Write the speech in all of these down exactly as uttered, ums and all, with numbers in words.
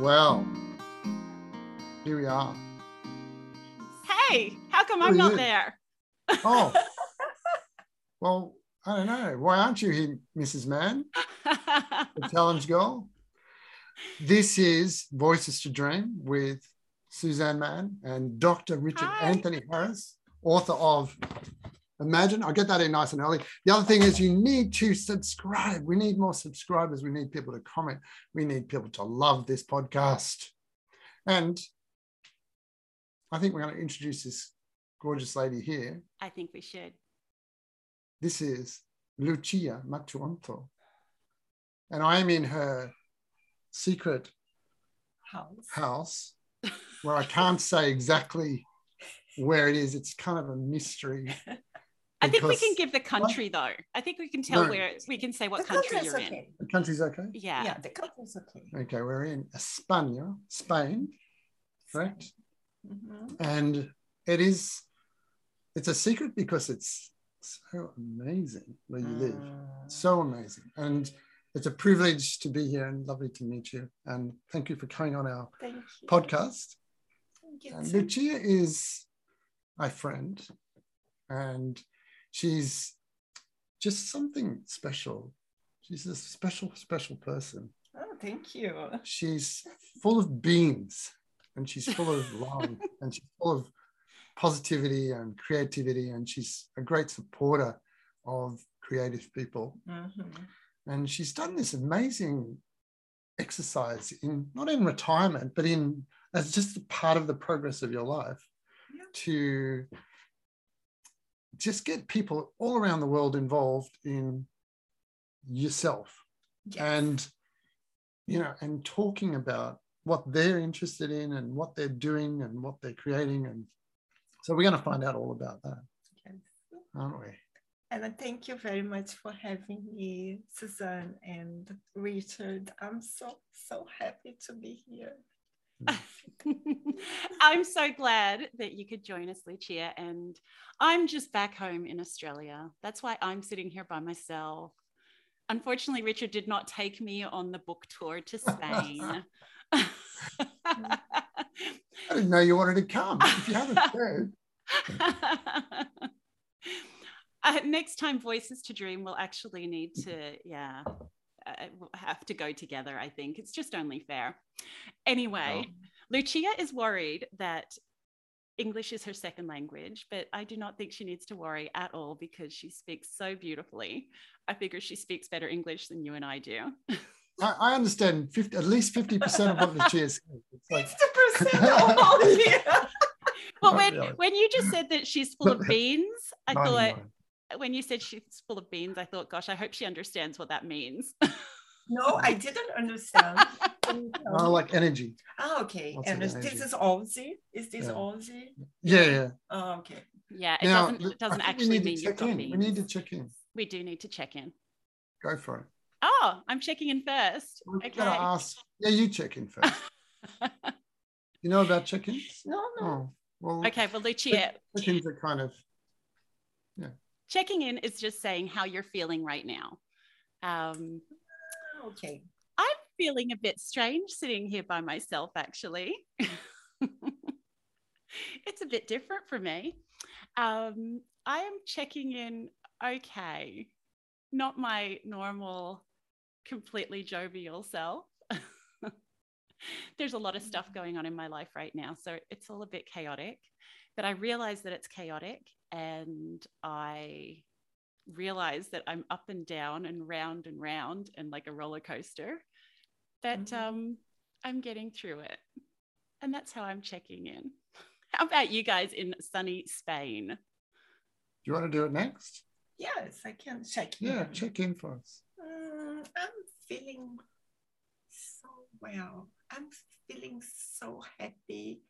Well, here we are. Hey, how come I'm not there? Oh, well, I don't know. Why aren't you here, Missus Mann? The challenge goal. This is Voices to Dream with Suzanne Mann and Doctor Richard Hi. Anthony Harris, author of Imagine. I'll get that in nice and early. The other thing is you need to subscribe. We need more subscribers. We need people to comment. We need people to love this podcast. And I think we're going to introduce this gorgeous lady here. I think we should. This is Lucia Matuonto. And I am in her secret house, house where I can't say exactly where it is. It's kind of a mystery. I think we can give the country what? though. I think we can tell no. where we can say what the country you're okay. in. The country's okay? Yeah. Yeah, the country's okay. Okay, we're in España, Spain, correct? Mm-hmm. And it is, it's a secret because it's so amazing where you mm. live. So amazing. And it's a privilege to be here and lovely to meet you. And thank you for coming on our thank you. podcast. Thank you. And Lucia is my friend and she's just something special. She's a special, special person. Oh, thank you. She's full of beans and she's full of love and she's full of positivity and creativity. And she's a great supporter of creative people. Mm-hmm. And she's done this amazing exercise in, not in retirement, but in as just a part of the progress of your life yeah. to just get people all around the world involved in yourself yes. and, you know, and talking about what they're interested in and what they're doing and what they're creating. And so we're going to find out all about that, yes. aren't we? And thank you very much for having me, Suzanne and Richard. I'm so, so happy to be here. I'm so glad that you could join us, Lucia. And I'm just back home in Australia. That's why I'm sitting here by myself. Unfortunately, Richard did not take me on the book tour to Spain. I didn't know you wanted to come. If you haven't heard. Uh, next time, Voices to Dream will actually need to, yeah, uh, have to go together, I think. It's just only fair. Anyway, oh. Lucia is worried that English is her second language, but I do not think she needs to worry at all because she speaks so beautifully. I figure she speaks better English than you and I do. I, I understand fifty, at least fifty percent of what Lucia says. Like... fifty percent of all here. Well, when, really. when you just said that she's full of beans, I no, thought... No. When you said she's full of beans, I thought, gosh, I hope she understands what that means. No, I didn't understand. I like energy. Oh, okay. And this energy. is Aussie? Is this yeah. Aussie? Yeah, yeah. Oh, okay. Yeah, it now, doesn't, it doesn't actually mean you've got beans. We need to check in. We do need to check in. Go for it. Oh, I'm checking in first. We're okay. gonna ask, yeah, you check in first. You know about check-ins? No, no. Oh, well, okay, well, Lucia. Check-ins are kind of, yeah. Checking in is just saying how you're feeling right now. Um, okay. I'm feeling a bit strange sitting here by myself, actually. It's a bit different for me. Um, I am checking in okay. Not my normal, completely jovial self. There's a lot of stuff going on in my life right now, so it's all a bit chaotic. But I realize that it's chaotic and I realize that I'm up and down and round and round and like a roller coaster, but mm-hmm. um, I'm getting through it. And that's how I'm checking in. How about you guys in sunny Spain? Do you want to do it next? Yes, I can check in. Yeah, check in for us. Um, I'm feeling so well. I'm feeling so happy.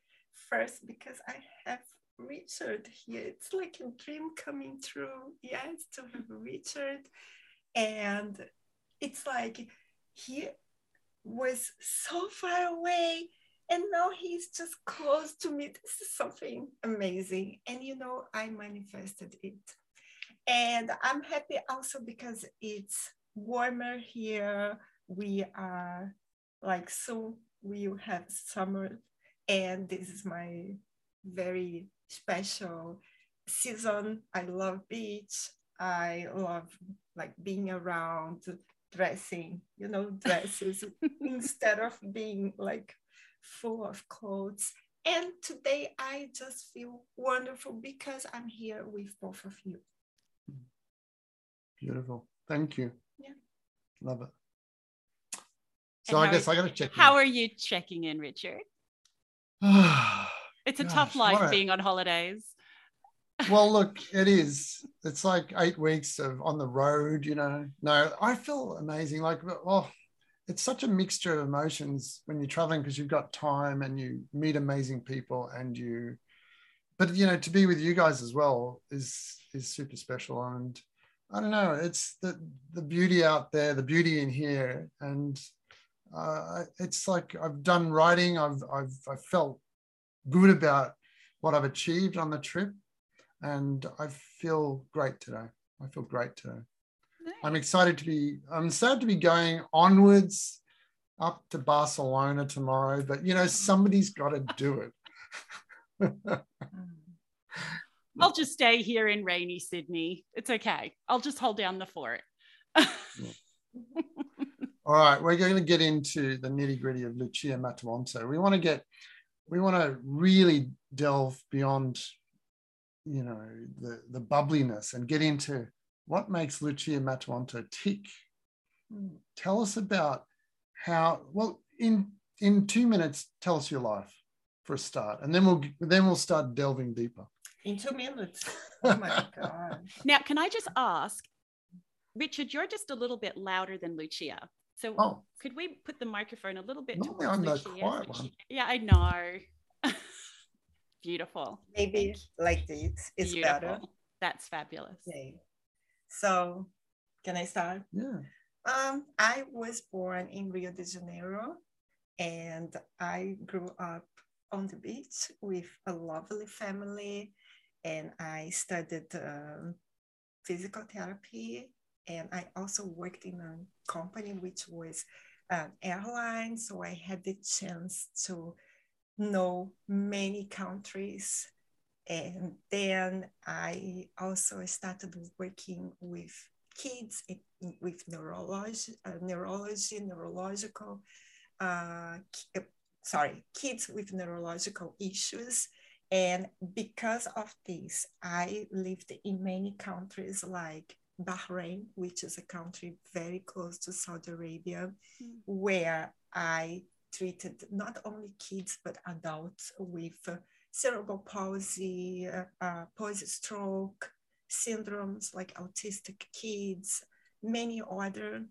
First, because I have Richard here. It's like a dream coming true. Yes, to have Richard. And it's like he was so far away and now he's just close to me. This is something amazing. And you know, I manifested it. And I'm happy also because it's warmer here. We are like so we have summer, and this is my very special season. I love beach. I love like being around dressing, you know, dresses instead of being like full of clothes. And today I just feel wonderful because I'm here with both of you. Beautiful. Thank you. Yeah. Love it. So I guess I got to check in. How are you checking in, Richard? It's a Gosh, tough life being on holidays. Well, look, it is. It's like eight weeks of on the road, you know. No, I feel amazing. Like, oh, it's such a mixture of emotions when you're traveling because you've got time and you meet amazing people and you, but you know, to be with you guys as well is is super special. And I don't know, it's the the beauty out there, the beauty in here, and uh, it's like I've done writing. I've I've I felt good about what I've achieved on the trip. And I feel great today. I feel great today. Nice. I'm excited to be, I'm sad to be going onwards up to Barcelona tomorrow, but you know, somebody's got to do it. I'll just stay here in rainy Sydney. It's okay. I'll just hold down the fort. All right, we're going to get into the nitty gritty of Lucia Matuonto. We want to get, we want to really delve beyond you know, the, the bubbliness and get into what makes Lucia Matuonto tick. Tell us about how, well, in, in two minutes, tell us your life for a start, and then we'll, then we'll start delving deeper. In two minutes. Oh my God. Now, can I just ask, Richard, you're just a little bit louder than Lucia. So oh. could we put the microphone a little bit towards I'm Lucia? The quiet Lucia. One. Yeah, I know. Beautiful. Maybe like this is Beautiful. Better. That's fabulous. Okay. So can I start? Yeah. Um, I was born in Rio de Janeiro and I grew up on the beach with a lovely family, and I studied um, physical therapy, and I also worked in a company which was an airline, so I had the chance to know many countries. And then I also started working with kids in, with neurology, uh, neurology, neurological, uh, sorry, kids with neurological issues. And because of this, I lived in many countries like Bahrain, which is a country very close to Saudi Arabia, mm. where I treated not only kids, but adults with uh, cerebral palsy, uh, uh, palsy stroke, syndromes like autistic kids, many other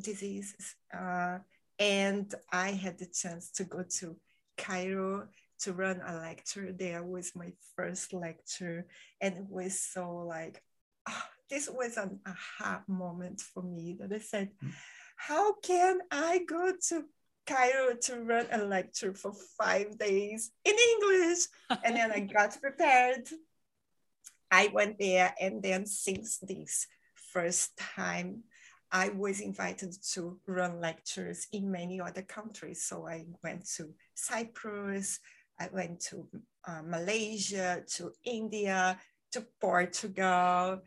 diseases. Uh, and I had the chance to go to Cairo to run a lecture. There was my first lecture. And it was so like, oh, this was an aha moment for me that I said, mm-hmm. how can I go to Cairo to run a lecture for five days in English? And then I got prepared. I went there, and then since this first time, I was invited to run lectures in many other countries. So I went to Cyprus, I went to uh, Malaysia, to India, to Portugal,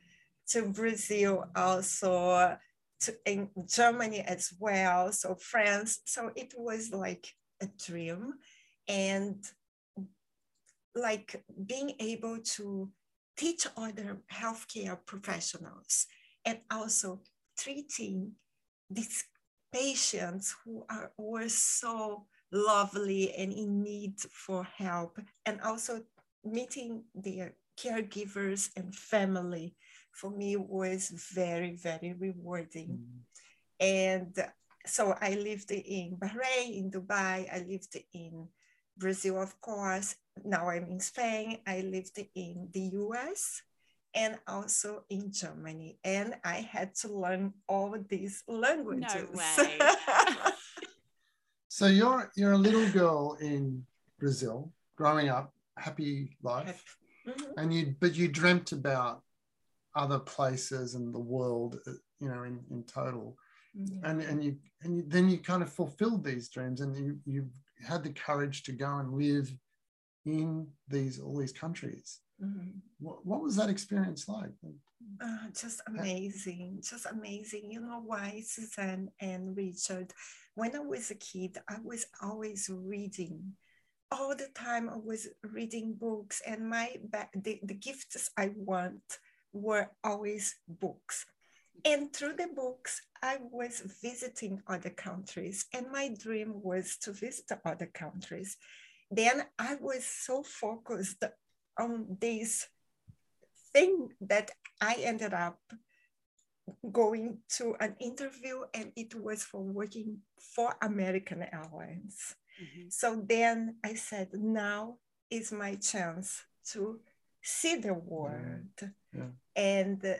to Brazil also, to, in Germany as well, so France. So it was like a dream, and like being able to teach other healthcare professionals and also treating these patients who are were so lovely and in need for help, and also meeting their caregivers and family, for me was very, very rewarding. Mm. And so I lived in Bahrain, in Dubai, I lived in Brazil, of course. Now I'm in Spain. I lived in the U S and also in Germany. And I had to learn all these languages. No way. So you're, you're a little girl in Brazil, growing up, happy life. Mm-hmm. And you, but you dreamt about other places and the world, you know, in, in total. Yeah. And and you and you, then you kind of fulfilled these dreams, and you you had the courage to go and live in these all these countries. Mm-hmm. what, what was that experience like? Uh, just amazing, just amazing. You know why, Suzanne and Richard? When I was a kid, I was always reading. All the time I was reading books, and my ba- the, the gifts I want were always books. And through the books, I was visiting other countries, and my dream was to visit other countries. Then I was so focused on this thing that I ended up going to an interview, and it was for working for American Airlines. Mm-hmm. So then I said, now is my chance to see the world. Yeah. Yeah. And uh,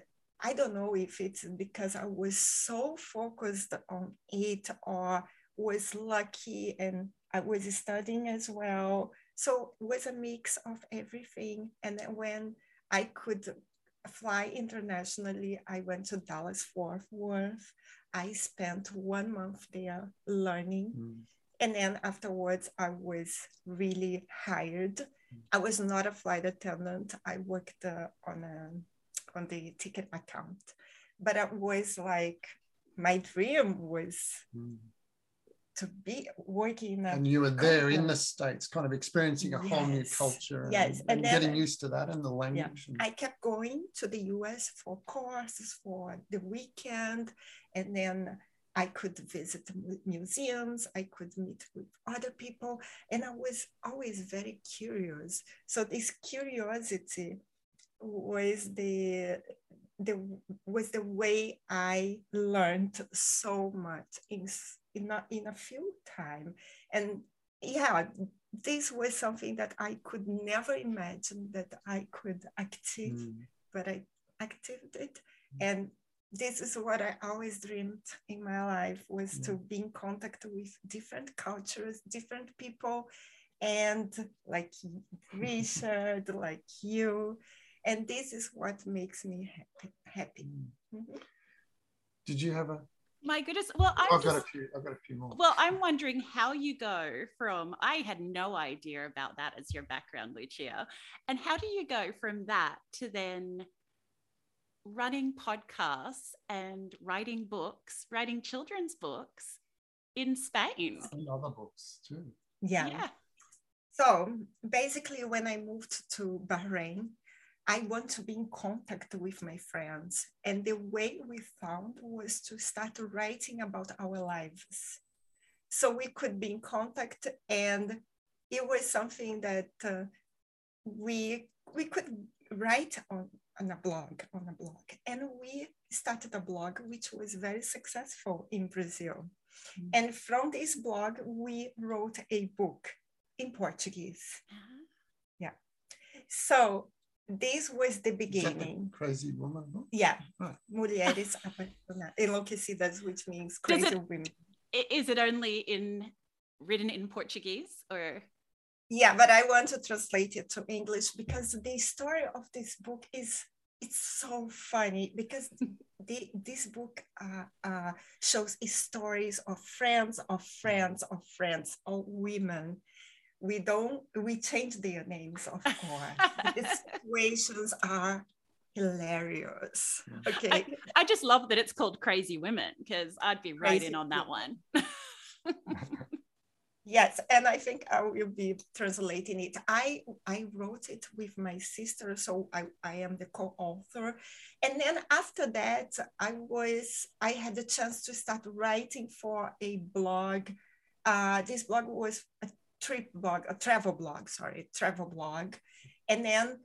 I don't know if it's because I was so focused on it or was lucky, and I was studying as well. So it was a mix of everything. And then when I could fly internationally, I went to Dallas Fort Worth. I spent one month there learning. Mm. And then afterwards, I was really hired. Mm. I was not a flight attendant. I worked uh, on a on the ticket account, but I was like, my dream was mm. to be working. And you were there culture. In the States, kind of experiencing a yes. whole new culture yes. and, and, and then, getting used to that and the language. Yeah. And I kept going to the U S for courses, for the weekend, and then I could visit museums, I could meet with other people, and I was always very curious. So this curiosity was the the was the way I learned so much in in a, in a few time. And yeah, this was something that I could never imagine that I could active, mm. but I activated it. Mm. And this is what I always dreamed in my life, was mm. to be in contact with different cultures, different people, and like Richard, like you. And this is what makes me happy. happy. Mm-hmm. Did you have a? My goodness. Well, I've, I've just, got a few. I've got a few more. Well, I'm wondering how you go from. I had no idea about that as your background, Lucia. And how do you go from that to then running podcasts and writing books, writing children's books in Spain? And other books too. Yeah. yeah. So basically, when I moved to Bahrain, I want to be in contact with my friends. And the way we found was to start writing about our lives. So we could be in contact, and it was something that uh, we, we could write on, on a blog, on a blog. And we started a blog, which was very successful in Brazil. Mm-hmm. And from this blog, we wrote a book in Portuguese. Uh-huh. Yeah. So this was the beginning. Crazy woman. No? Yeah. Right. Mulheres enlouquecidas, which means crazy it, women. Is it only in written in Portuguese or? Yeah, but I want to translate it to English, because the story of this book is, it's so funny, because the, this book uh, uh, shows stories of friends, of friends, of friends, of women. We don't, we change their names, of course. The situations are hilarious. Okay. I, I just love that it's called Crazy Women, because I'd be right Crazy in on that women. one. Yes. And I think I will be translating it. I, I wrote it with my sister. So I, I am the co-author. And then after that, I was, I had the chance to start writing for a blog. Uh, this blog was a trip blog, a travel blog, sorry, travel blog. And then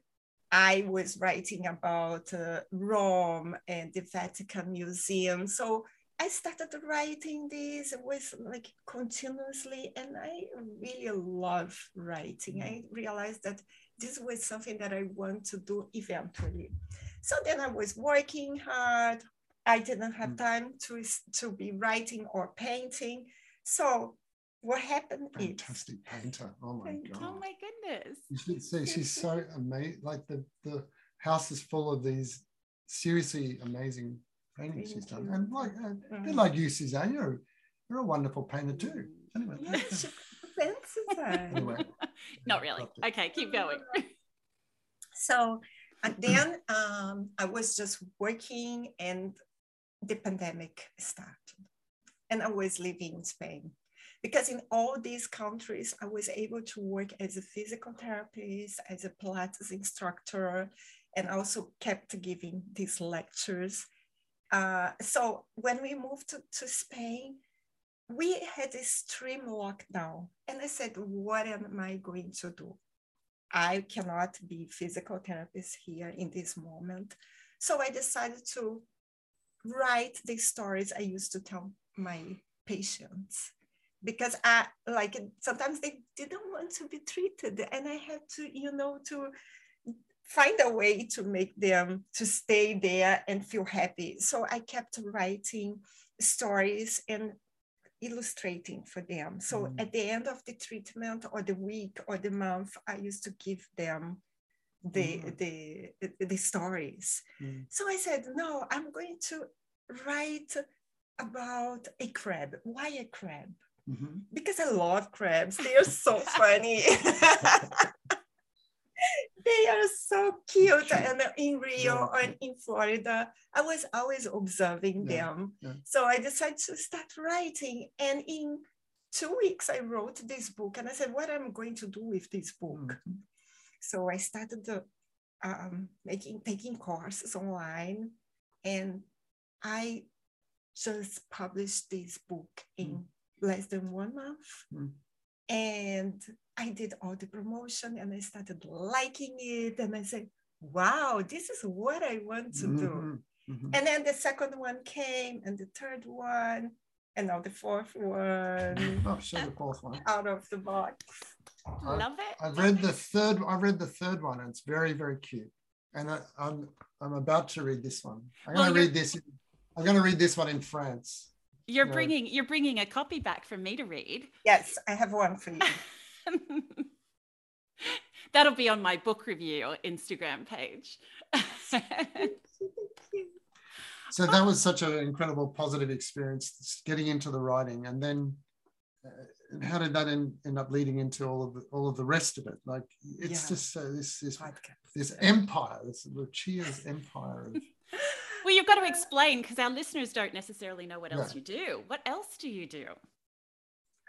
I was writing about uh, Rome and the Vatican Museum. So I started writing this, it was like continuously, and I really love writing. I realized that this was something that I want to do eventually. So then I was working hard. I didn't have time to, to be writing or painting. So what happened fantastic is painter. Oh my god. Oh my goodness. You should see, she's so amazing. Like the, the house is full of these seriously amazing paintings Thank she's done. You. And like a bit like you, Suzanne, you're, you're a wonderful painter too. Anyway. Yeah, she, sense, Suzanne? Anyway, not really. Okay, keep going. So, and then um, I was just working and the pandemic started. And I was living in Spain. Because in all these countries, I was able to work as a physical therapist, as a Pilates instructor, and also kept giving these lectures. Uh, so when we moved to, to Spain, we had a extreme lockdown. And I said, what am I going to do? I cannot be physical therapist here in this moment. So I decided to write the stories I used to tell my patients. Because I like sometimes they didn't want to be treated, and I had to, you know, to find a way to make them to stay there and feel happy. So I kept writing stories and illustrating for them. So mm-hmm. at the end of the treatment or the week or the month, I used to give them the mm-hmm. the, the, the stories. Mm-hmm. So I said, no, I'm going to write about a crab. Why a crab? Mm-hmm. Because I love crabs. They are so funny. They are so cute. And in Rio yeah. and in Florida, I was always observing yeah. them. Yeah. So I decided to start writing. And in two weeks, I wrote this book. And I said, what am I going to do with this book? Mm-hmm. So I started the, um, making taking courses online. And I just published this book in mm. less than one month. Mm. And I did all the promotion and I started liking it. And I said, wow, this is what I want to mm-hmm. do. Mm-hmm. And then the second one came and the third one, and now the fourth one. Oh, sure, the fourth one. Out of the box. I love it. I read the third, I read the third one and it's very, very cute. And I, I'm, I'm about to read this one. I'm going to read this. I'm going to read this one in France. You're no. bringing you're bringing a copy back for me to read. Yes, I have one for you. That'll be on my book review or Instagram page. So that was such an incredible positive experience, getting into the writing, and then uh, how did that end, end up leading into all of the, all of the rest of it? Like it's yeah. just uh, this this this empire, this Lucia's empire of. Well, you've got to explain because our listeners don't necessarily know what else no. you do. What else do you do?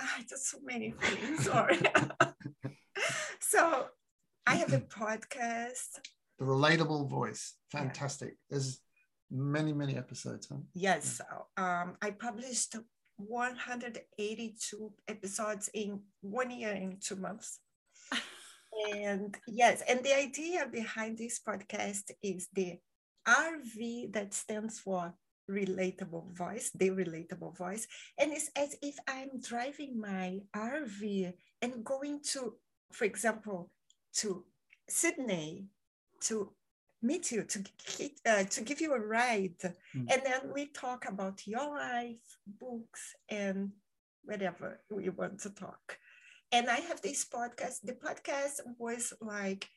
Ah, just so many things. Sorry. So I have a podcast. The Relatable Voice. Fantastic. Yeah. There's many, many episodes. Huh? Yes. Yeah. Um, I published one hundred eighty-two episodes in one year and two months. And yes, and the idea behind this podcast is the R V, that stands for Relatable Voice, The Relatable Voice. And it's as if I'm driving my R V and going to, for example, to Sydney to meet you, to, uh, to give you a ride. Mm. And then we talk about your life, books, and whatever we want to talk. And I have this podcast. The podcast was like,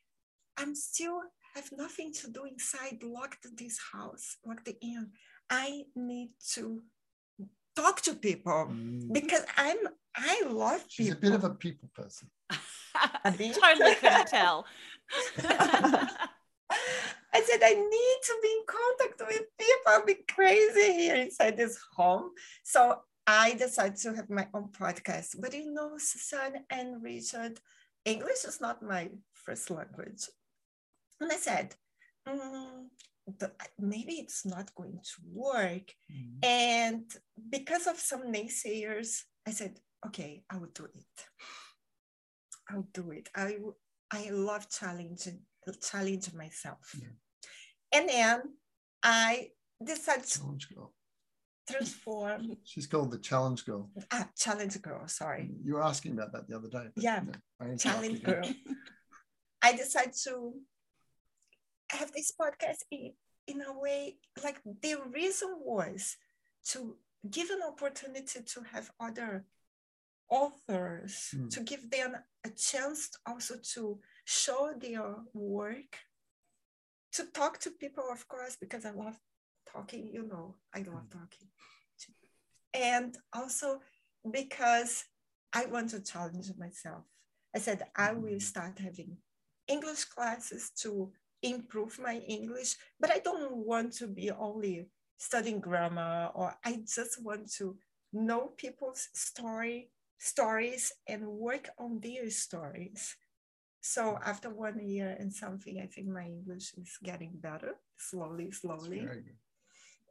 I'm still... I have nothing to do inside, locked this house, locked in. I need to talk to people mm. because I'm, I love She's people. She's a bit of a people person. I totally couldn't tell. I said, I need to be in contact with people. I'll be crazy here inside this home. So I decided to have my own podcast. But you know, Suzanne and Richard, English is not my first language. And I said, mm, maybe it's not going to work. Mm-hmm. And because of some naysayers, I said, okay, I will do it. I'll do it. I, I love challenging, challenge myself. Yeah. And then I decided challenge to girl. transform. She's called the Challenge Girl. Ah, Challenge Girl, sorry. You were asking about that the other day. Yeah, you know, Challenge Girl. I decided to have this podcast in, in a way, like the reason was to give an opportunity to have other authors, mm. to give them a chance also to show their work, to talk to people, of course, because I love talking, you know, I love talking. And also because I want to challenge myself. I said, I will start having English classes to improve my English, but I don't want to be only studying grammar, or I just want to know people's story, stories and work on their stories. So after one year and something, I think my English is getting better, slowly, slowly.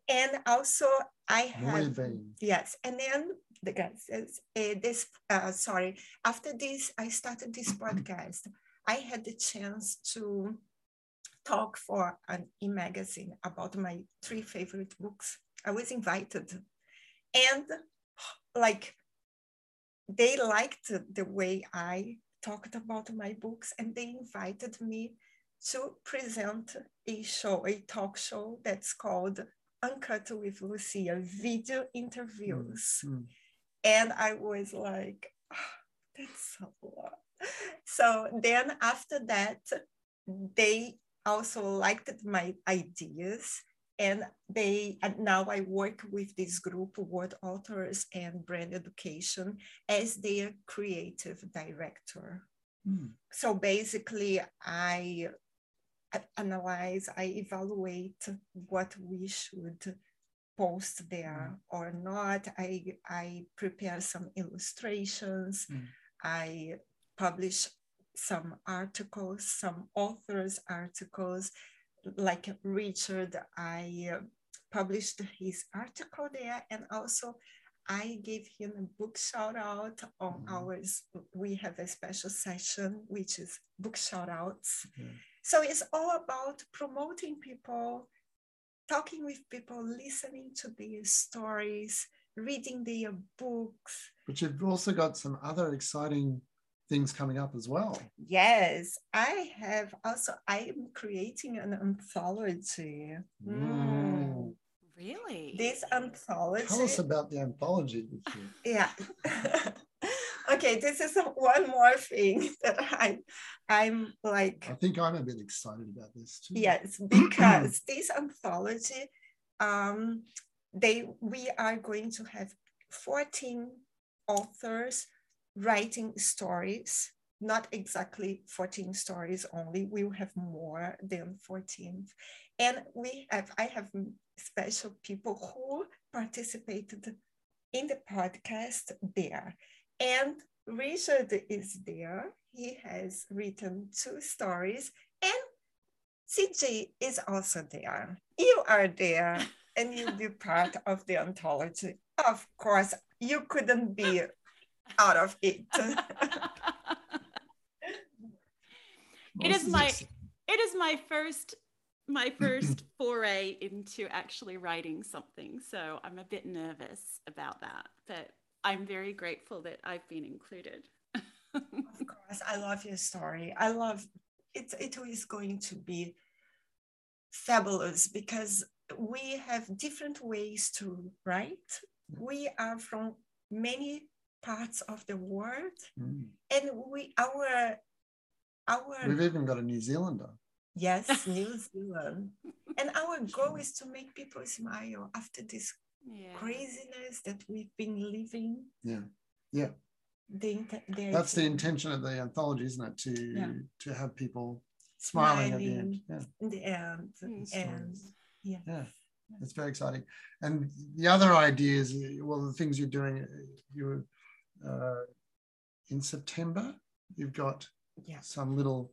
And also I have, yes, and then the guys, uh, this, uh, sorry, after this, I started this podcast. I had the chance to talk for an e-magazine about my three favorite books. I was invited, and like, they liked the way I talked about my books, and they invited me to present a show, a talk show that's called Uncut with Lucia, video interviews. Mm-hmm. And I was like, oh, that's a lot. So then after that, they also liked my ideas, and they, and now I work with this group, Word Authors and Brand Education, as their creative director. Mm. So basically I analyze, I evaluate what we should post there mm. or not. I, I prepare some illustrations. Mm. I publish some articles, some authors' articles, like Richard, I uh, published his article there, and also I gave him a book shout out on mm-hmm. ours. We have a special session, which is book shout outs. Yeah. So it's all about promoting people, talking with people, listening to their stories, reading their books. But you've also got some other exciting things coming up as well. Yes, I have also, I am creating an anthology. Mm. Really? This anthology. Tell us about the anthology. Yeah. Okay, this is one more thing that I, I'm like. I think I'm a bit excited about this too. Yes, because this anthology, um, they we are going to have fourteen authors writing stories, not exactly fourteen stories only. We will have more than fourteen. And we have, I have special people who participated in the podcast there. And Richard is there. He has written two stories. And C J is also there. You are there, and you'll be part of the anthology. Of course, you couldn't be out of it. It is my it is my first my first foray into actually writing something, so I'm a bit nervous about that, but I'm very grateful that I've been included. Of course, I love your story. I love it. It is going to be fabulous because we have different ways to write. We are from many parts of the world, mm. and we our our we've even got a New Zealander. Yes, New Zealand. And our goal is to make people smile after this yeah. craziness that we've been living. Yeah, yeah. The, the, That's the intention of the anthology, isn't it? To yeah. to have people smiling, smiling at the end. Yeah. In the end, and yeah. yeah. It's very exciting. And the other ideas, well, the things you're doing, you're Uh, in September, you've got yeah. some little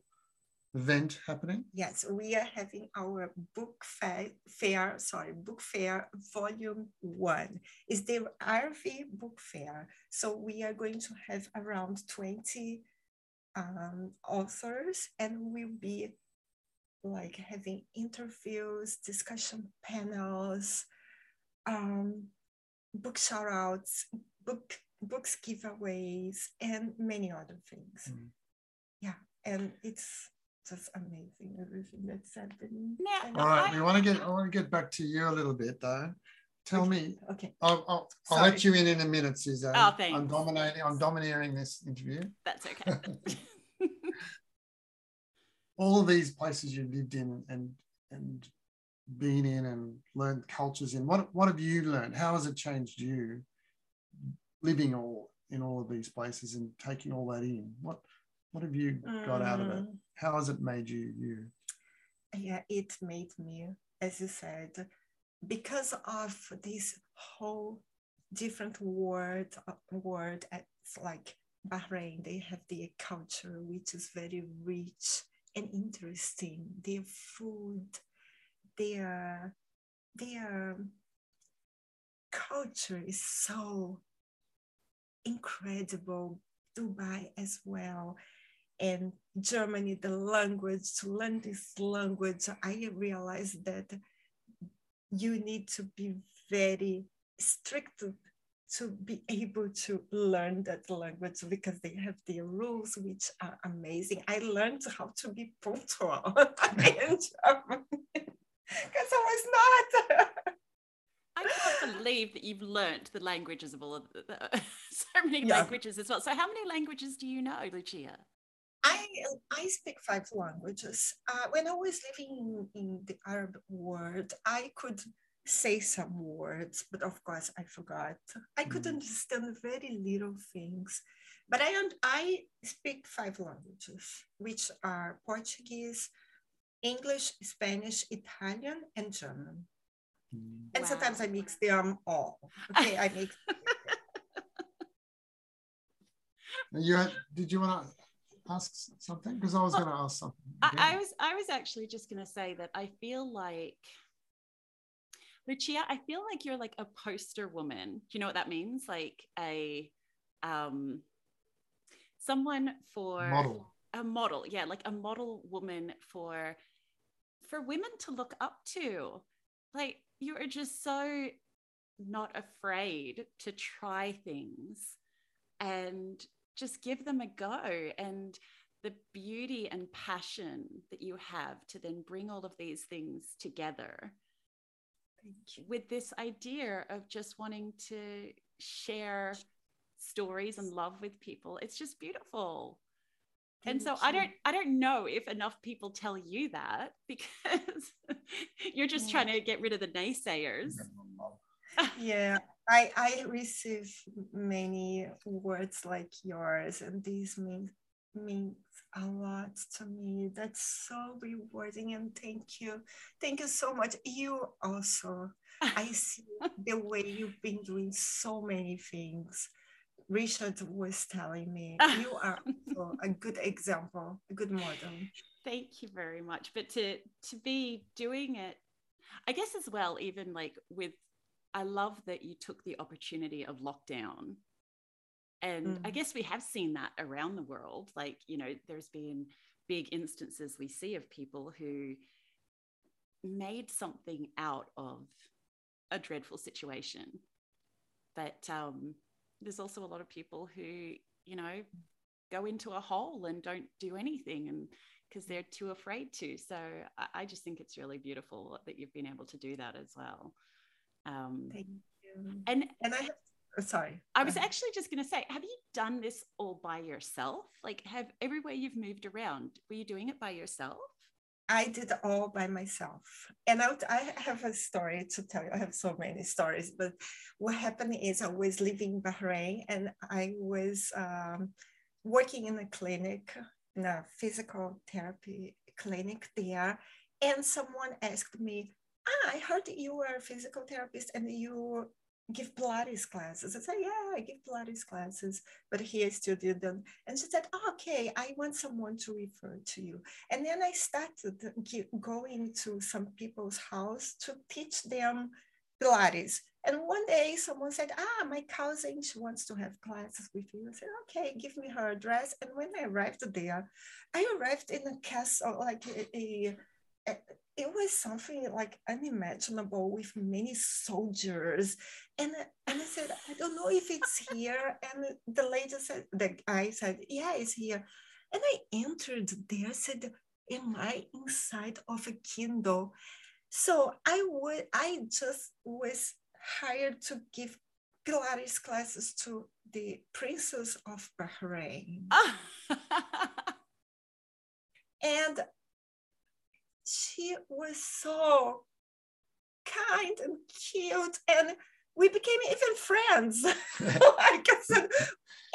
event happening. Yes, we are having our book fair, fair sorry, book fair volume one. It's the R V book fair. So we are going to have around twenty um, authors, and we'll be like having interviews, discussion panels, um, book shout outs, book books giveaways, and many other things. Mm. Yeah, and it's just amazing, everything that's happening. Yeah. All right, I, we want to get I want to get back to you a little bit though. Tell okay. me. Okay. I'll, I'll, I'll let you in in a minute, Suzanne. Oh, thanks. I'm dominating. I'm domineering this interview. That's okay. All of these places you lived in and and been in and learned cultures in. What what have you learned? How has it changed you? Living or in all of these places and taking all that in? What what have you got mm. out of it? How has it made you you? Yeah, it made me, as you said, because of this whole different world, world it's like Bahrain, they have their culture, which is very rich and interesting. Their food, their, their culture is so incredible. Dubai as well. And Germany, the language, to learn this language, I realized that you need to be very strict to be able to learn that language because they have their rules, which are amazing. I learned how to be punctual in Germany because I was not. I can't believe that you've learned the languages of all of the, so many yeah. languages as well. So how many languages do you know, Lucia? I, I speak five languages. Uh, when I was living in, in the Arab world, I could say some words, but of course I forgot. I could mm. understand very little things, but I, I speak five languages, which are Portuguese, English, Spanish, Italian, and German. Mm. And wow. sometimes I mix them all. Okay, I mix you had, did you want to ask something? Because I was well, going to ask something. I, I was I was actually just going to say that I feel like, Lucia, I feel like you're like a poster woman. Do you know what that means? Like a um, someone for model. a model. Yeah, like a model woman for for women to look up to. Like you are just so not afraid to try things and just give them a go, and the beauty and passion that you have to then bring all of these things together with this idea of just wanting to share stories and love with people. It's just beautiful. Thank and so you. I don't I don't know if enough people tell you that, because you're just trying to get rid of the naysayers. Yeah. I, I receive many words like yours, and these mean, means a lot to me. That's so rewarding, and thank you. Thank you so much. You also, I see the way you've been doing so many things. Richard was telling me, you are also a good example, a good model. Thank you very much. But to, to be doing it, I guess as well, even like with, I love that you took the opportunity of lockdown. And mm. I guess we have seen that around the world. Like, you know, there's been big instances we see of people who made something out of a dreadful situation. But um, there's also a lot of people who, you know, go into a hole and don't do anything, and because they're too afraid to. So I, I just think it's really beautiful that you've been able to do that as well. Um, Thank you. And, and I have, oh, sorry, I was actually just going to say, have you done this all by yourself? Like, have everywhere you've moved around, were you doing it by yourself? I did all by myself. And I, would, I have a story to tell you. I have so many stories, but what happened is I was living in Bahrain, and I was um, working in a clinic, in a physical therapy clinic there. And someone asked me, ah, I heard you were a physical therapist and you give Pilates classes. I said, yeah, I give Pilates classes, but here I still do them. And she said, oh, okay, I want someone to refer to you. And then I started going to some people's house to teach them Pilates. And one day someone said, ah, my cousin, she wants to have classes with you. I said, okay, give me her address. And when I arrived there, I arrived in a castle, like a, a it was something like unimaginable with many soldiers. And, and I said, I don't know if it's here. And the lady said, the guy said, yeah, it's here. And I entered there, said, am I inside of a Kindle? So I would, I just was hired to give Pilates classes to the princess of Bahrain. And she was so kind and cute, and we became even friends. Like I said,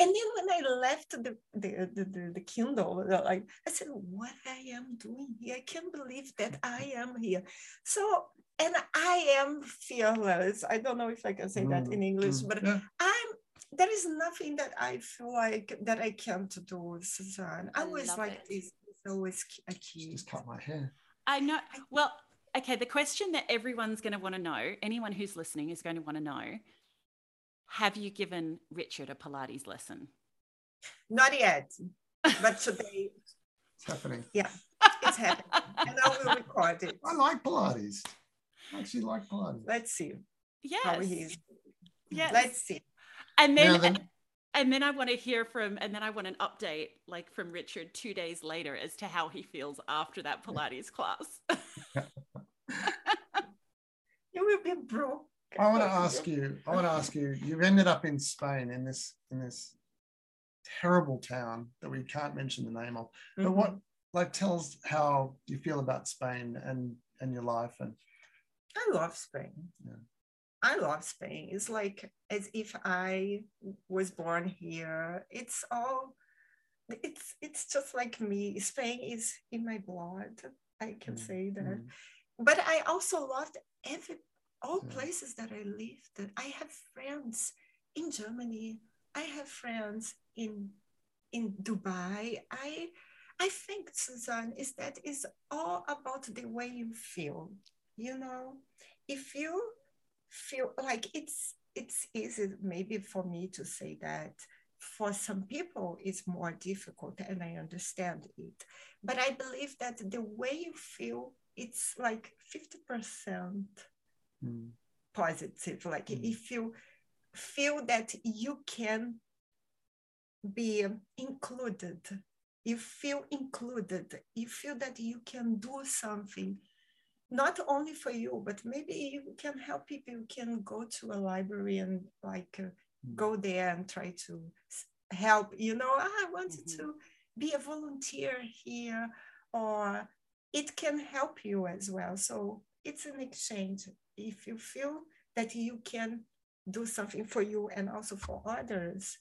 And then when I left the the, the, the, the Kindle, I, I said, what I am doing here? I can't believe that I am here. So, and I am fearless. I don't know if I can say mm. that in English, but yeah. I'm, there is nothing that I feel like that I can't do, Suzanne. I, I was like it. This, always a key. Just cut my hair. I know. Well, okay, the question that everyone's going to want to know, anyone who's listening is going to want to know, have you given Richard a Pilates lesson? Not yet, but today. It's happening. Yeah, it's happening. And I will record it. I like Pilates. I actually like Pilates. Let's see. Yes. How he is. Yes. Let's see. And then, now then and then I want to hear from, and then I want an update, like from Richard two days later as to how he feels after that Pilates class. You will be broke. I want to ask you, I want to ask you, you've ended up in Spain in this, in this terrible town that we can't mention the name of, mm-hmm. but what, like, tell us how you feel about Spain and, and your life. And I love Spain. Yeah. I love Spain. It's like as if I was born here. It's all, it's it's just like me. Spain is in my blood. I can mm, say that. Mm. But I also loved every, all yeah. places that I lived. I have friends in Germany. I have friends in in Dubai. I I think, Suzanne, is that is all about the way you feel. You know, if you feel like it's it's easy maybe for me to say that, for some people it's more difficult, and I understand it, but I believe that the way you feel, it's like fifty percent mm. positive, like mm. if you feel that you can be included, you feel included, you feel that you can do something not only for you, but maybe you can help people. You can go to a library and like uh, mm-hmm. go there and try to help. You know, I wanted mm-hmm. to be a volunteer here, or it can help you as well. So it's an exchange. If you feel that you can do something for you and also for others,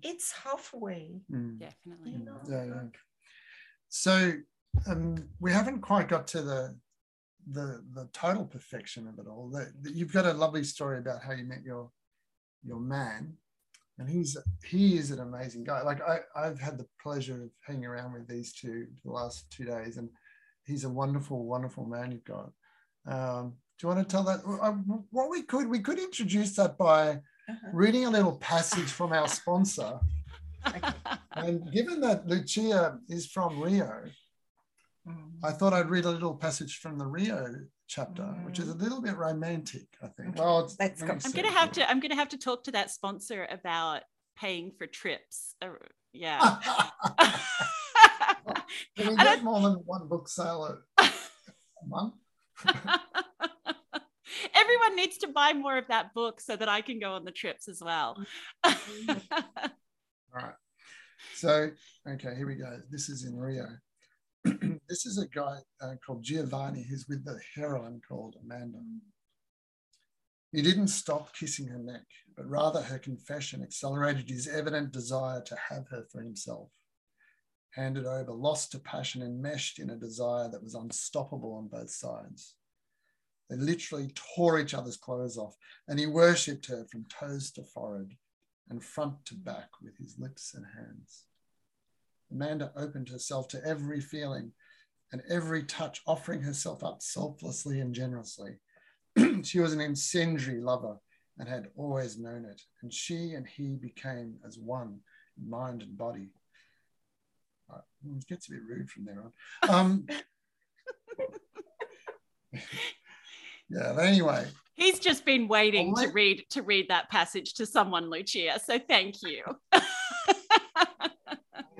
it's halfway. Mm. Definitely. You know? Yeah, yeah. So um, we haven't quite got to the the the total perfection of it all. That you've got a lovely story about how you met your your man, and he's he is an amazing guy. Like I I've had the pleasure of hanging around with these two for the last two days, and he's a wonderful wonderful man you've got. Um, do you want to tell that? What we could we could introduce that by uh-huh. reading a little passage from our sponsor. Okay. And given that Lucia is from Rio, I thought I'd read a little passage from the Rio chapter, mm. which is a little bit romantic, I think. Okay. Well, let's go. I'm gonna have to. I'm gonna have to talk to that sponsor about paying for trips. Uh, yeah. Can we get more than one book sale a month? Everyone needs to buy more of that book so that I can go on the trips as well. All right. So, okay, here we go. This is in Rio. This is a guy uh, called Giovanni who's with the heroine called Amanda. He didn't stop kissing her neck, but rather her confession accelerated his evident desire to have her for himself. Handed over, lost to passion, and meshed in a desire that was unstoppable on both sides. They literally tore each other's clothes off, and he worshipped her from toes to forehead and front to back with his lips and hands. Amanda opened herself to every feeling and every touch, offering herself up selflessly and generously. She was an incendiary lover and had always known it, and she and he became as one in mind and body. Right. It gets a bit rude from there on. Um, yeah, but anyway. He's just been waiting to read to read that passage to someone, Lucia, so thank you.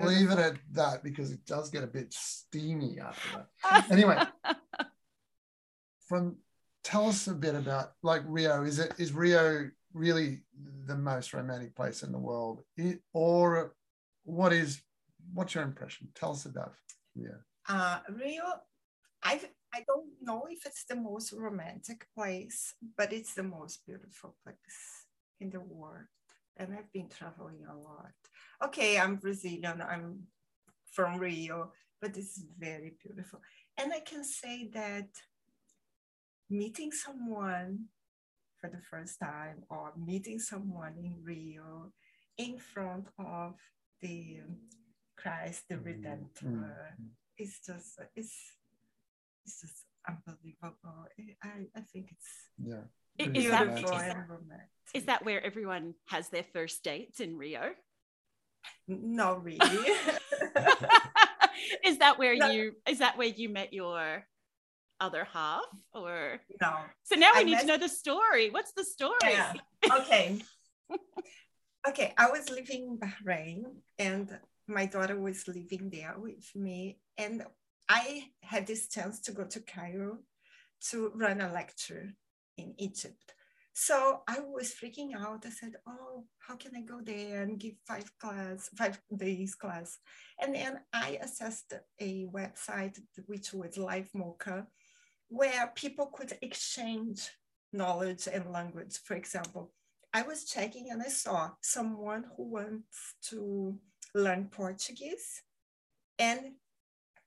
Leave it at that because it does get a bit steamy after that. Anyway, from tell us a bit about like Rio. Is it is Rio really the most romantic place in the world, it, or what is what's your impression? Tell us about Rio. Uh, Rio, I I don't know if it's the most romantic place, but it's the most beautiful place in the world. and I've been traveling a lot. Okay, I'm Brazilian, I'm from Rio, but it's very beautiful. And I can say that meeting someone for the first time or meeting someone in Rio in front of the Christ, the Redemptor, mm-hmm. it's just, it's, it's just unbelievable. I, I think it's yeah. Is that, is, that, is that where everyone has their first dates in Rio? Not really. Is that where no. you is that where you met your other half? Or no. So now we I need met... to know the story. What's the story? Yeah. Okay. Okay, I was living in Bahrain and my daughter was living there with me. And I had this chance to go to Cairo to run a lecture in Egypt. So I was freaking out. I said, oh, how can I go there and give five class, five days class? And then I accessed a website, which was Live Mocha, where people could exchange knowledge and language. For example, I was checking and I saw someone who wants to learn Portuguese and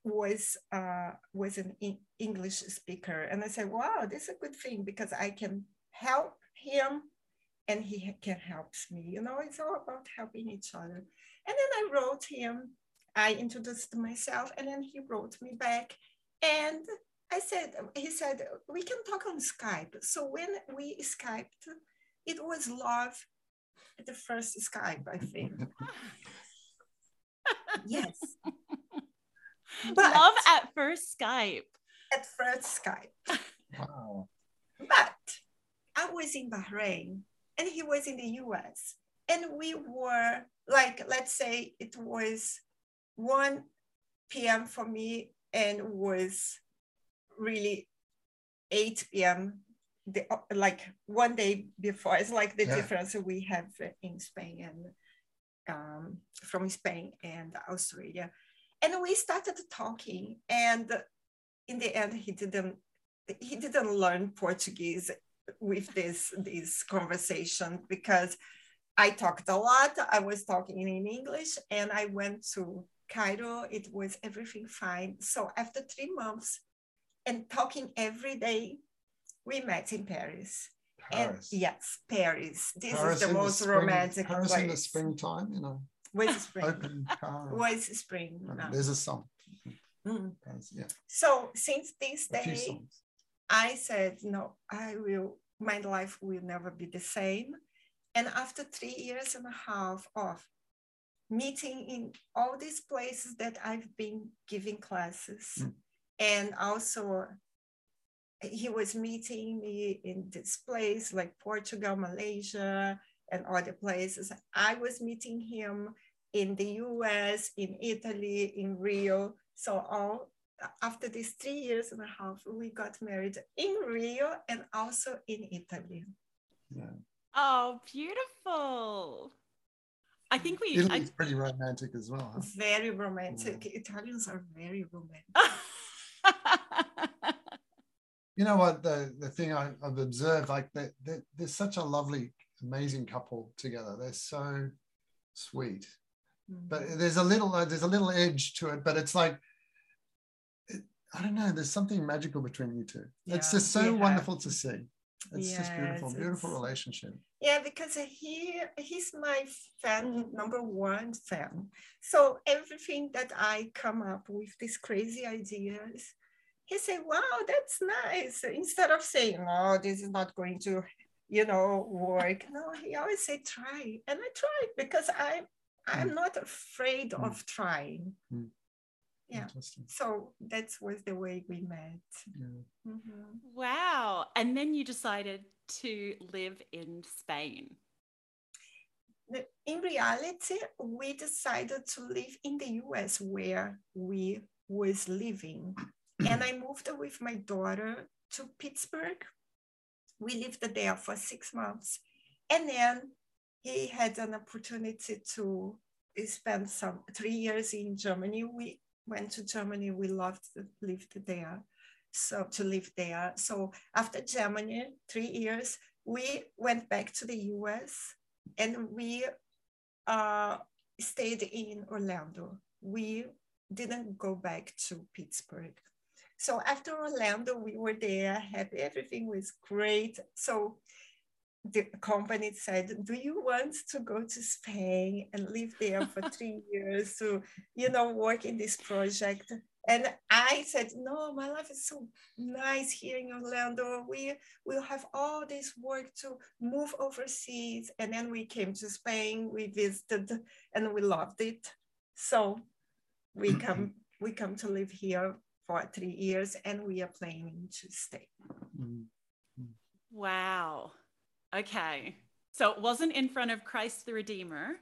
was uh, was an English speaker. And I said, wow, this is a good thing because I can help him and he can help me. You know, it's all about helping each other. And then I wrote him, I introduced myself and then he wrote me back. And I said, he said, we can talk on Skype. So when we Skyped, it was love at the first Skype, I think. Yes. But love at first Skype. At first Skype. Wow. But I was in Bahrain and he was in the U S. And we were like, let's say it was one p m for me and was really eight p m The, like one day before. It's like the yeah. difference we have in Spain and um, from Spain and Australia. And we started talking, and in the end, he didn't he didn't learn Portuguese with this this conversation because I talked a lot. I was talking in English, and I went to Cairo. It was everything fine. So after three months, and talking every day, we met in Paris. Paris. And yes, Paris. This Paris is the most the spring, romantic Paris place. Paris in the springtime, you know. Was spring. Was spring. No. There's a song. Mm. Yeah. So since this day, I said, no, I will, my life will never be the same. And after three years and a half of meeting in all these places that I've been giving classes, mm. and also he was meeting me in this place like Portugal, Malaysia, and other places. I was meeting him in the U S, in Italy, in Rio. So all after these three years and a half, we got married in Rio and also in Italy. Yeah. Oh, beautiful. I think we- Italy's I, pretty romantic as well. Huh? Very romantic. Yeah. Italians are very romantic. You know what, the, the thing I, I've observed, like that, that there's such a lovely amazing couple together. They're so sweet, mm-hmm. but there's a little uh, there's a little edge to it. But it's like it, I don't know. There's something magical between you two. Yeah, it's just so yeah. wonderful to see. It's yes, just beautiful, beautiful relationship. Yeah, because he he's my fan number one fan. So everything that I come up with these crazy ideas, he say, "Wow, that's nice." Instead of saying, "Oh, this is not going to." you know, work. No, he always said, try. And I tried because I, I'm mm. not afraid mm. of trying. Mm. Yeah. So that was the way we met. Yeah. Mm-hmm. Wow. And then you decided to live in Spain. In reality, we decided to live in the U S where we was living. And I moved with my daughter to Pittsburgh. We lived there for six months. And then he had an opportunity to spend some three years in Germany. We went to Germany. We loved lived there. So to live there. So after Germany, three years, we went back to the U S and we uh, stayed in Orlando. We didn't go back to Pittsburgh. So after Orlando, we were there, happy, everything was great. So the company said, do you want to go to Spain and live there for three years to, you know, work in this project? And I said, no, my life is so nice here in Orlando. We will have all this work to move overseas. And then we came to Spain, we visited, and we loved it. So we come, we come to live here for three years, and we are planning to stay. Wow. Okay. So it wasn't in front of Christ the Redeemer,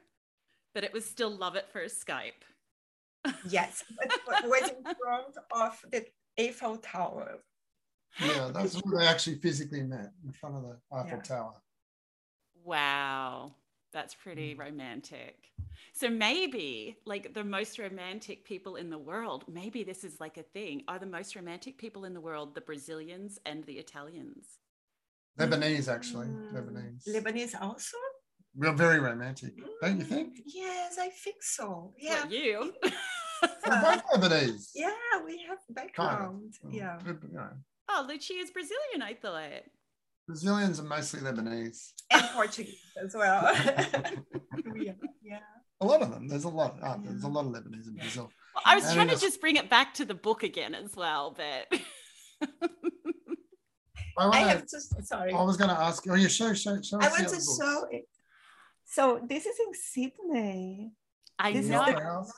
but it was still love at first Skype. Yes, but was in front of the Eiffel Tower. Yeah, that's where they actually physically met, in front of the Eiffel yeah. Tower. Wow, that's pretty mm. romantic. So maybe like the most romantic people in the world, maybe this is like a thing, are the most romantic people in the world the Brazilians and the Italians? Lebanese, actually. Mm. Lebanese. Lebanese also? We're very romantic, don't you think? Yes, I think so. Yeah. Well, you. We're both Lebanese. Yeah, we have background. Kind of. Yeah. Oh, Lucia is Brazilian, I thought. Brazilians are mostly Lebanese. And Portuguese as well. Yeah. Yeah. A lot of them. There's a lot. Oh, yeah. There's a lot of Lebanese in Brazil. Well, I was and trying to just bring it back to the book again as well, but... I, wanna, I have to. Sorry. I was going to ask. Oh, you show, show, show. I want to show it. So this is in Sydney. I this know. Is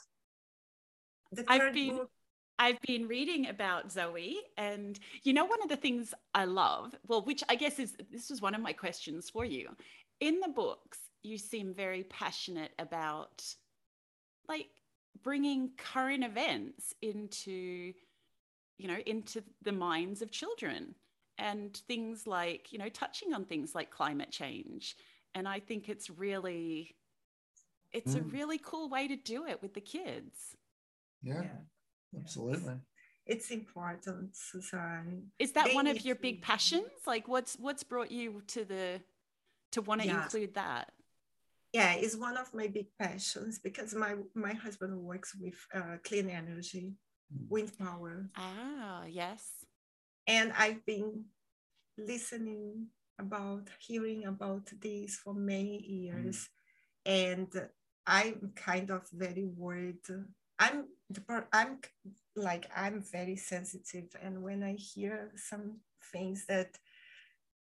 the, the I've been, book. I've been reading about Zoe, and you know, one of the things I love, well, which I guess is this was one of my questions for you. In the books, you seem very passionate about, like, bringing current events into, you know, into the minds of children, and things like, you know, touching on things like climate change. And I think it's really, it's mm. a really cool way to do it with the kids. Yeah, yeah. Absolutely. It's, it's important, Suzanne. Is that they one of your big to... passions? Like what's what's brought you to the, to want to yeah. include that? Yeah, it's one of my big passions because my, my husband works with uh, clean energy, mm. wind power. Ah, yes. And I've been listening about hearing about this for many years, mm. and I'm kind of very worried. I'm I'm like I'm very sensitive, and when I hear some things that,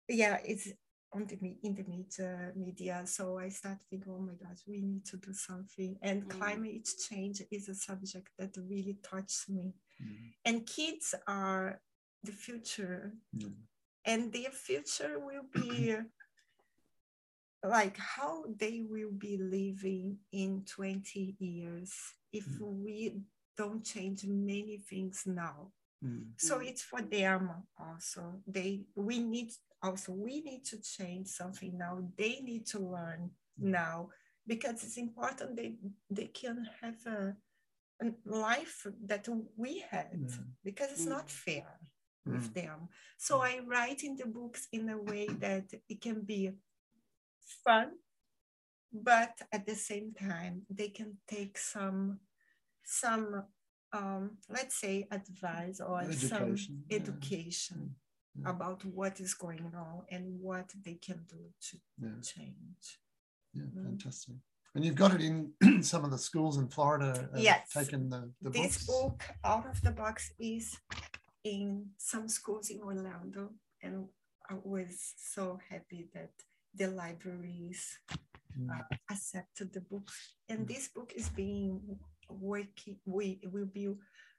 yeah, it's on the in the media, media so I start thinking, oh my gosh, we need to do something. And mm. climate change is a subject that really touches me, mm. and kids are the future. Mm. And their future will be like how they will be living in twenty years if mm. we don't change many things now. Mm. So it's for them also. They we need also we need to change something now. They need to learn mm. now because it's important they they can have a, a life that we had mm. because it's mm. not fair with them. So I write in the books in a way that it can be fun, but at the same time they can take some some um let's say advice or education, some education yeah. about what is going on and what they can do to yeah. change. Yeah, mm. fantastic. And you've got it in some of the schools in Florida. Uh, yes, taken the, the this books. book Out of the Box is in some schools in Orlando, and I was so happy that the libraries mm. uh, accepted the book. And mm. this book is being working. We will be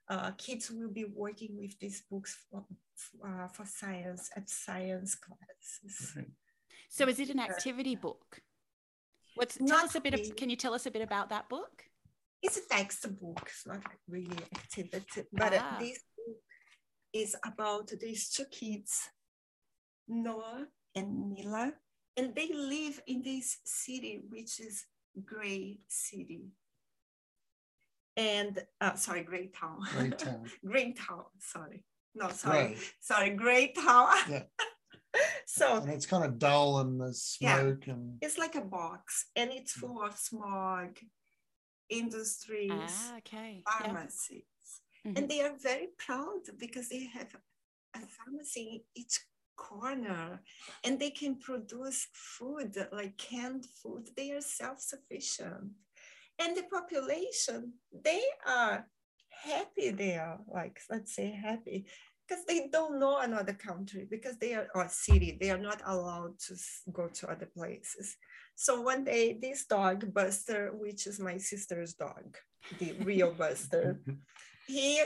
uh, kids will be working with these books for, uh, for science at science classes. Okay. So, is it an activity uh, book? What's tell not us a bit really. of, can you tell us a bit about that book? It's a textbook. It's not really activity, but ah. uh, this. is about these two kids, Noah and Mila, and they live in this city, which is Gray City. And, uh, sorry, Gray Town. Gray Town. Gray Town, sorry. No, sorry. Gray. Sorry, Gray Town. Yeah. So and it's kind of dull and there's smoke, yeah, and it's like a box and it's full of smog, industries, ah, okay, pharmacies, yeah, mm-hmm, and they are very proud because they have a pharmacy in each corner and they can produce food, like canned food. They are self-sufficient and the population, they are happy there, like let's say happy, because they don't know another country, because they are, or city, they are not allowed to go to other places. So one day this dog, Buster, which is my sister's dog, the real Buster, he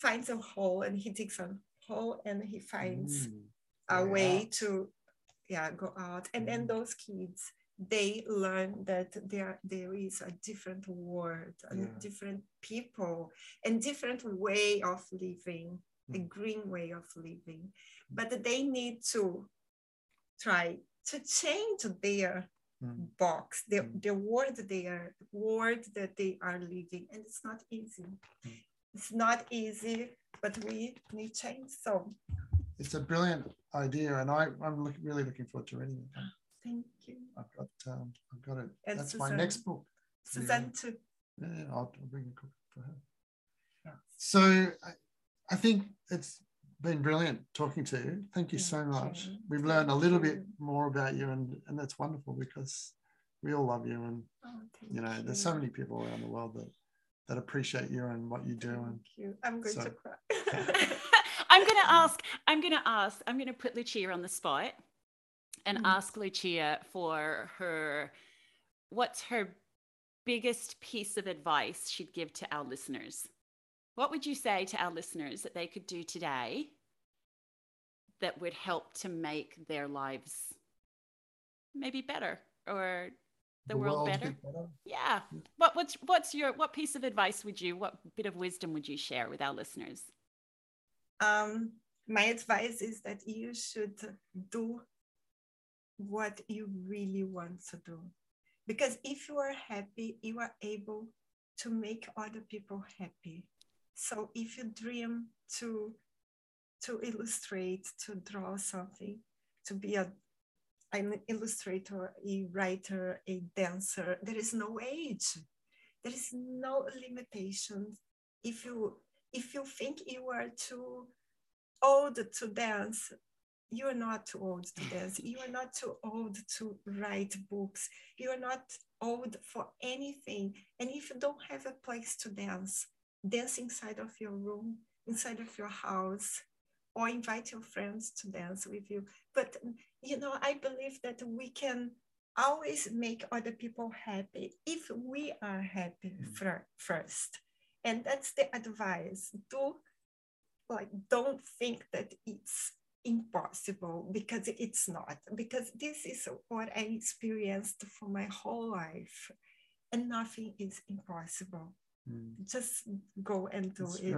finds a hole and he digs a hole and he finds mm, a way out. to, yeah, go out. And then those kids, they learn that there, there is a different world, yeah, and different people and different way of living. The green way of living, but they need to try to change their mm. box, the, mm. the world they are, world that they are living, and it's not easy. Mm. It's not easy, but we need change. So it's a brilliant idea, and I, I'm look, really looking forward to reading it. Thank you. I've got, um, I've got it. And that's Suzanne, my next book. Suzanne too. Yeah, yeah, I'll, I'll bring a book for her. Yeah. So. I, I think it's been brilliant talking to you. Thank you so much. We've learned a little bit more about you, and, and that's wonderful because we all love you. And, oh, you know, you. there's so many people around the world that, that appreciate you and what you do. Thank and you. I'm going so, to cry. I'm going to ask, I'm going to ask, I'm going to put Lucia on the spot and mm. ask Lucia for her, what's her biggest piece of advice she'd give to our listeners? What would you say to our listeners that they could do today that would help to make their lives maybe better or the, the world, world better? better? Yeah. What, what's, what's your, what piece of advice would you, what bit of wisdom would you share with our listeners? Um, my advice is that you should do what you really want to do. Because if you are happy, you are able to make other people happy. So if you dream to, to illustrate, to draw something, to be a, an illustrator, a writer, a dancer, there is no age. There is no limitation. If you, if you think you are too old to dance, you are not too old to dance. You are not too old to write books. You are not old for anything. And if you don't have a place to dance, dance inside of your room, inside of your house, or invite your friends to dance with you. But, you know, I believe that we can always make other people happy if we are happy mm. first. And that's the advice. Do, like, don't think that it's impossible, because it's not. Because this is what I experienced for my whole life. And nothing is impossible. Just go and do it.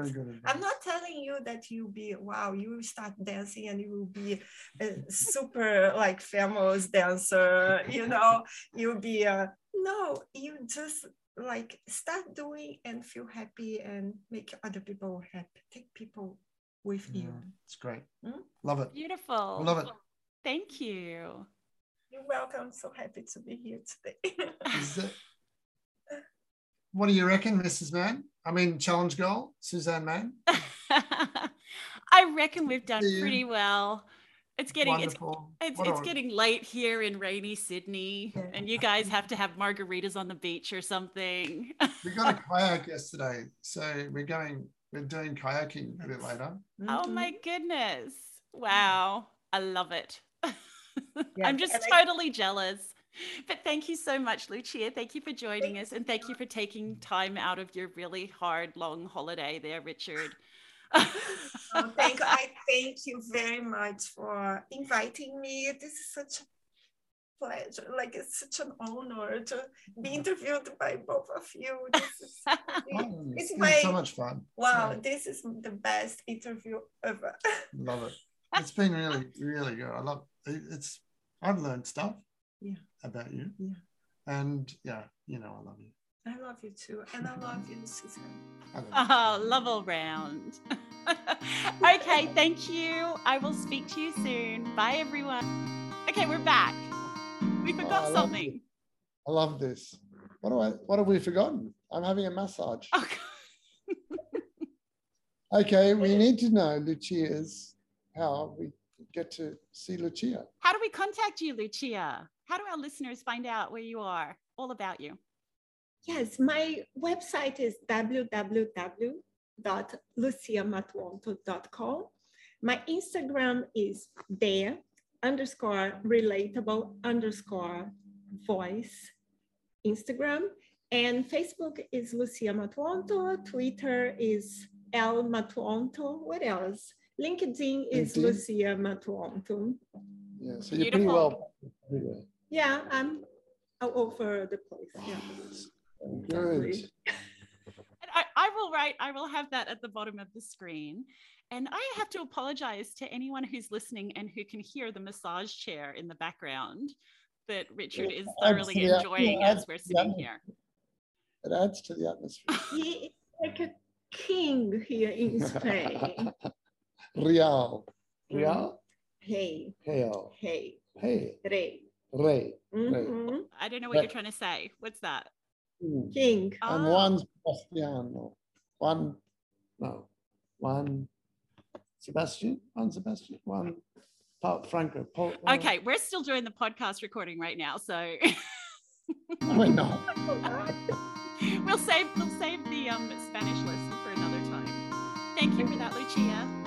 I'm not telling you that you'll be, wow, you will start dancing and you will be a super like famous dancer, you know, you'll be a, no, you just like start doing and feel happy and make other people happy. Take people with you. Mm, it's great. Mm? Love it. Beautiful. Love it. Thank you. You're welcome. So happy to be here today. Is it- What do you reckon, Missus Mann? I mean, challenge goal, Suzanne Mann. I reckon we've done pretty well. It's getting Wonderful. it's it's, it's getting late here in rainy Sydney, yeah, and you guys have to have margaritas on the beach or something. We got a kayak yesterday, so we're going we're doing kayaking a bit later. Oh my goodness! Wow, I love it. Yeah, I'm just totally I- jealous. But thank you so much, Lucia. Thank you for joining us. And thank you for taking time out of your really hard, long holiday there, Richard. Oh, thank, I thank you very much for inviting me. This is such a pleasure. Like, it's such an honor to be interviewed by both of you. This is, oh, it's my, so much fun. Wow, yeah. This is the best interview ever. Love it. It's been really, really good. I love it. It's, I've learned stuff. Yeah. About you, yeah, and yeah, you know, I love you. I love you too. And I love you, Suzanne. Oh, love all round. Okay, thank you. I will speak to you soon. Bye, everyone. Okay, we're back. We forgot oh, I something. I love this. What do I? What have we forgotten? I'm having a massage. Oh, okay, we need to know, Lucia's, how we get to see Lucia. How do we contact you, Lucia? How do our listeners find out where you are, all about you? Yes, my website is w w w dot lucia matuonto dot com. My Instagram is there underscore relatable underscore voice Instagram. And Facebook is Lucia Matuonto. Twitter is L Matuonto. What else? LinkedIn is LinkedIn. Lucia Matuonto. Yeah, so you're Beautiful. Pretty well. Yeah, I'm all over the place. Yeah. Good. And I, I will write, I will have that at the bottom of the screen. And I have to apologize to anyone who's listening and who can hear the massage chair in the background that Richard is thoroughly the, enjoying yeah, as we're sitting yeah. here. It adds to the atmosphere. He is like a king here in Spain. Real. Real? Hey. Hey. Hey. Hey. Rey. Rey. Mm-hmm. I don't know what Rey. You're trying to say. What's that? King. And oh. one Sebastiano. One, no. One Sebastian. One Sebastian. One Paul Franco. Paul, Paul. Okay, we're still doing the podcast recording right now, so. We're not. we'll save, we'll save the um, Spanish lesson for another time. Thank you for that, Lucia.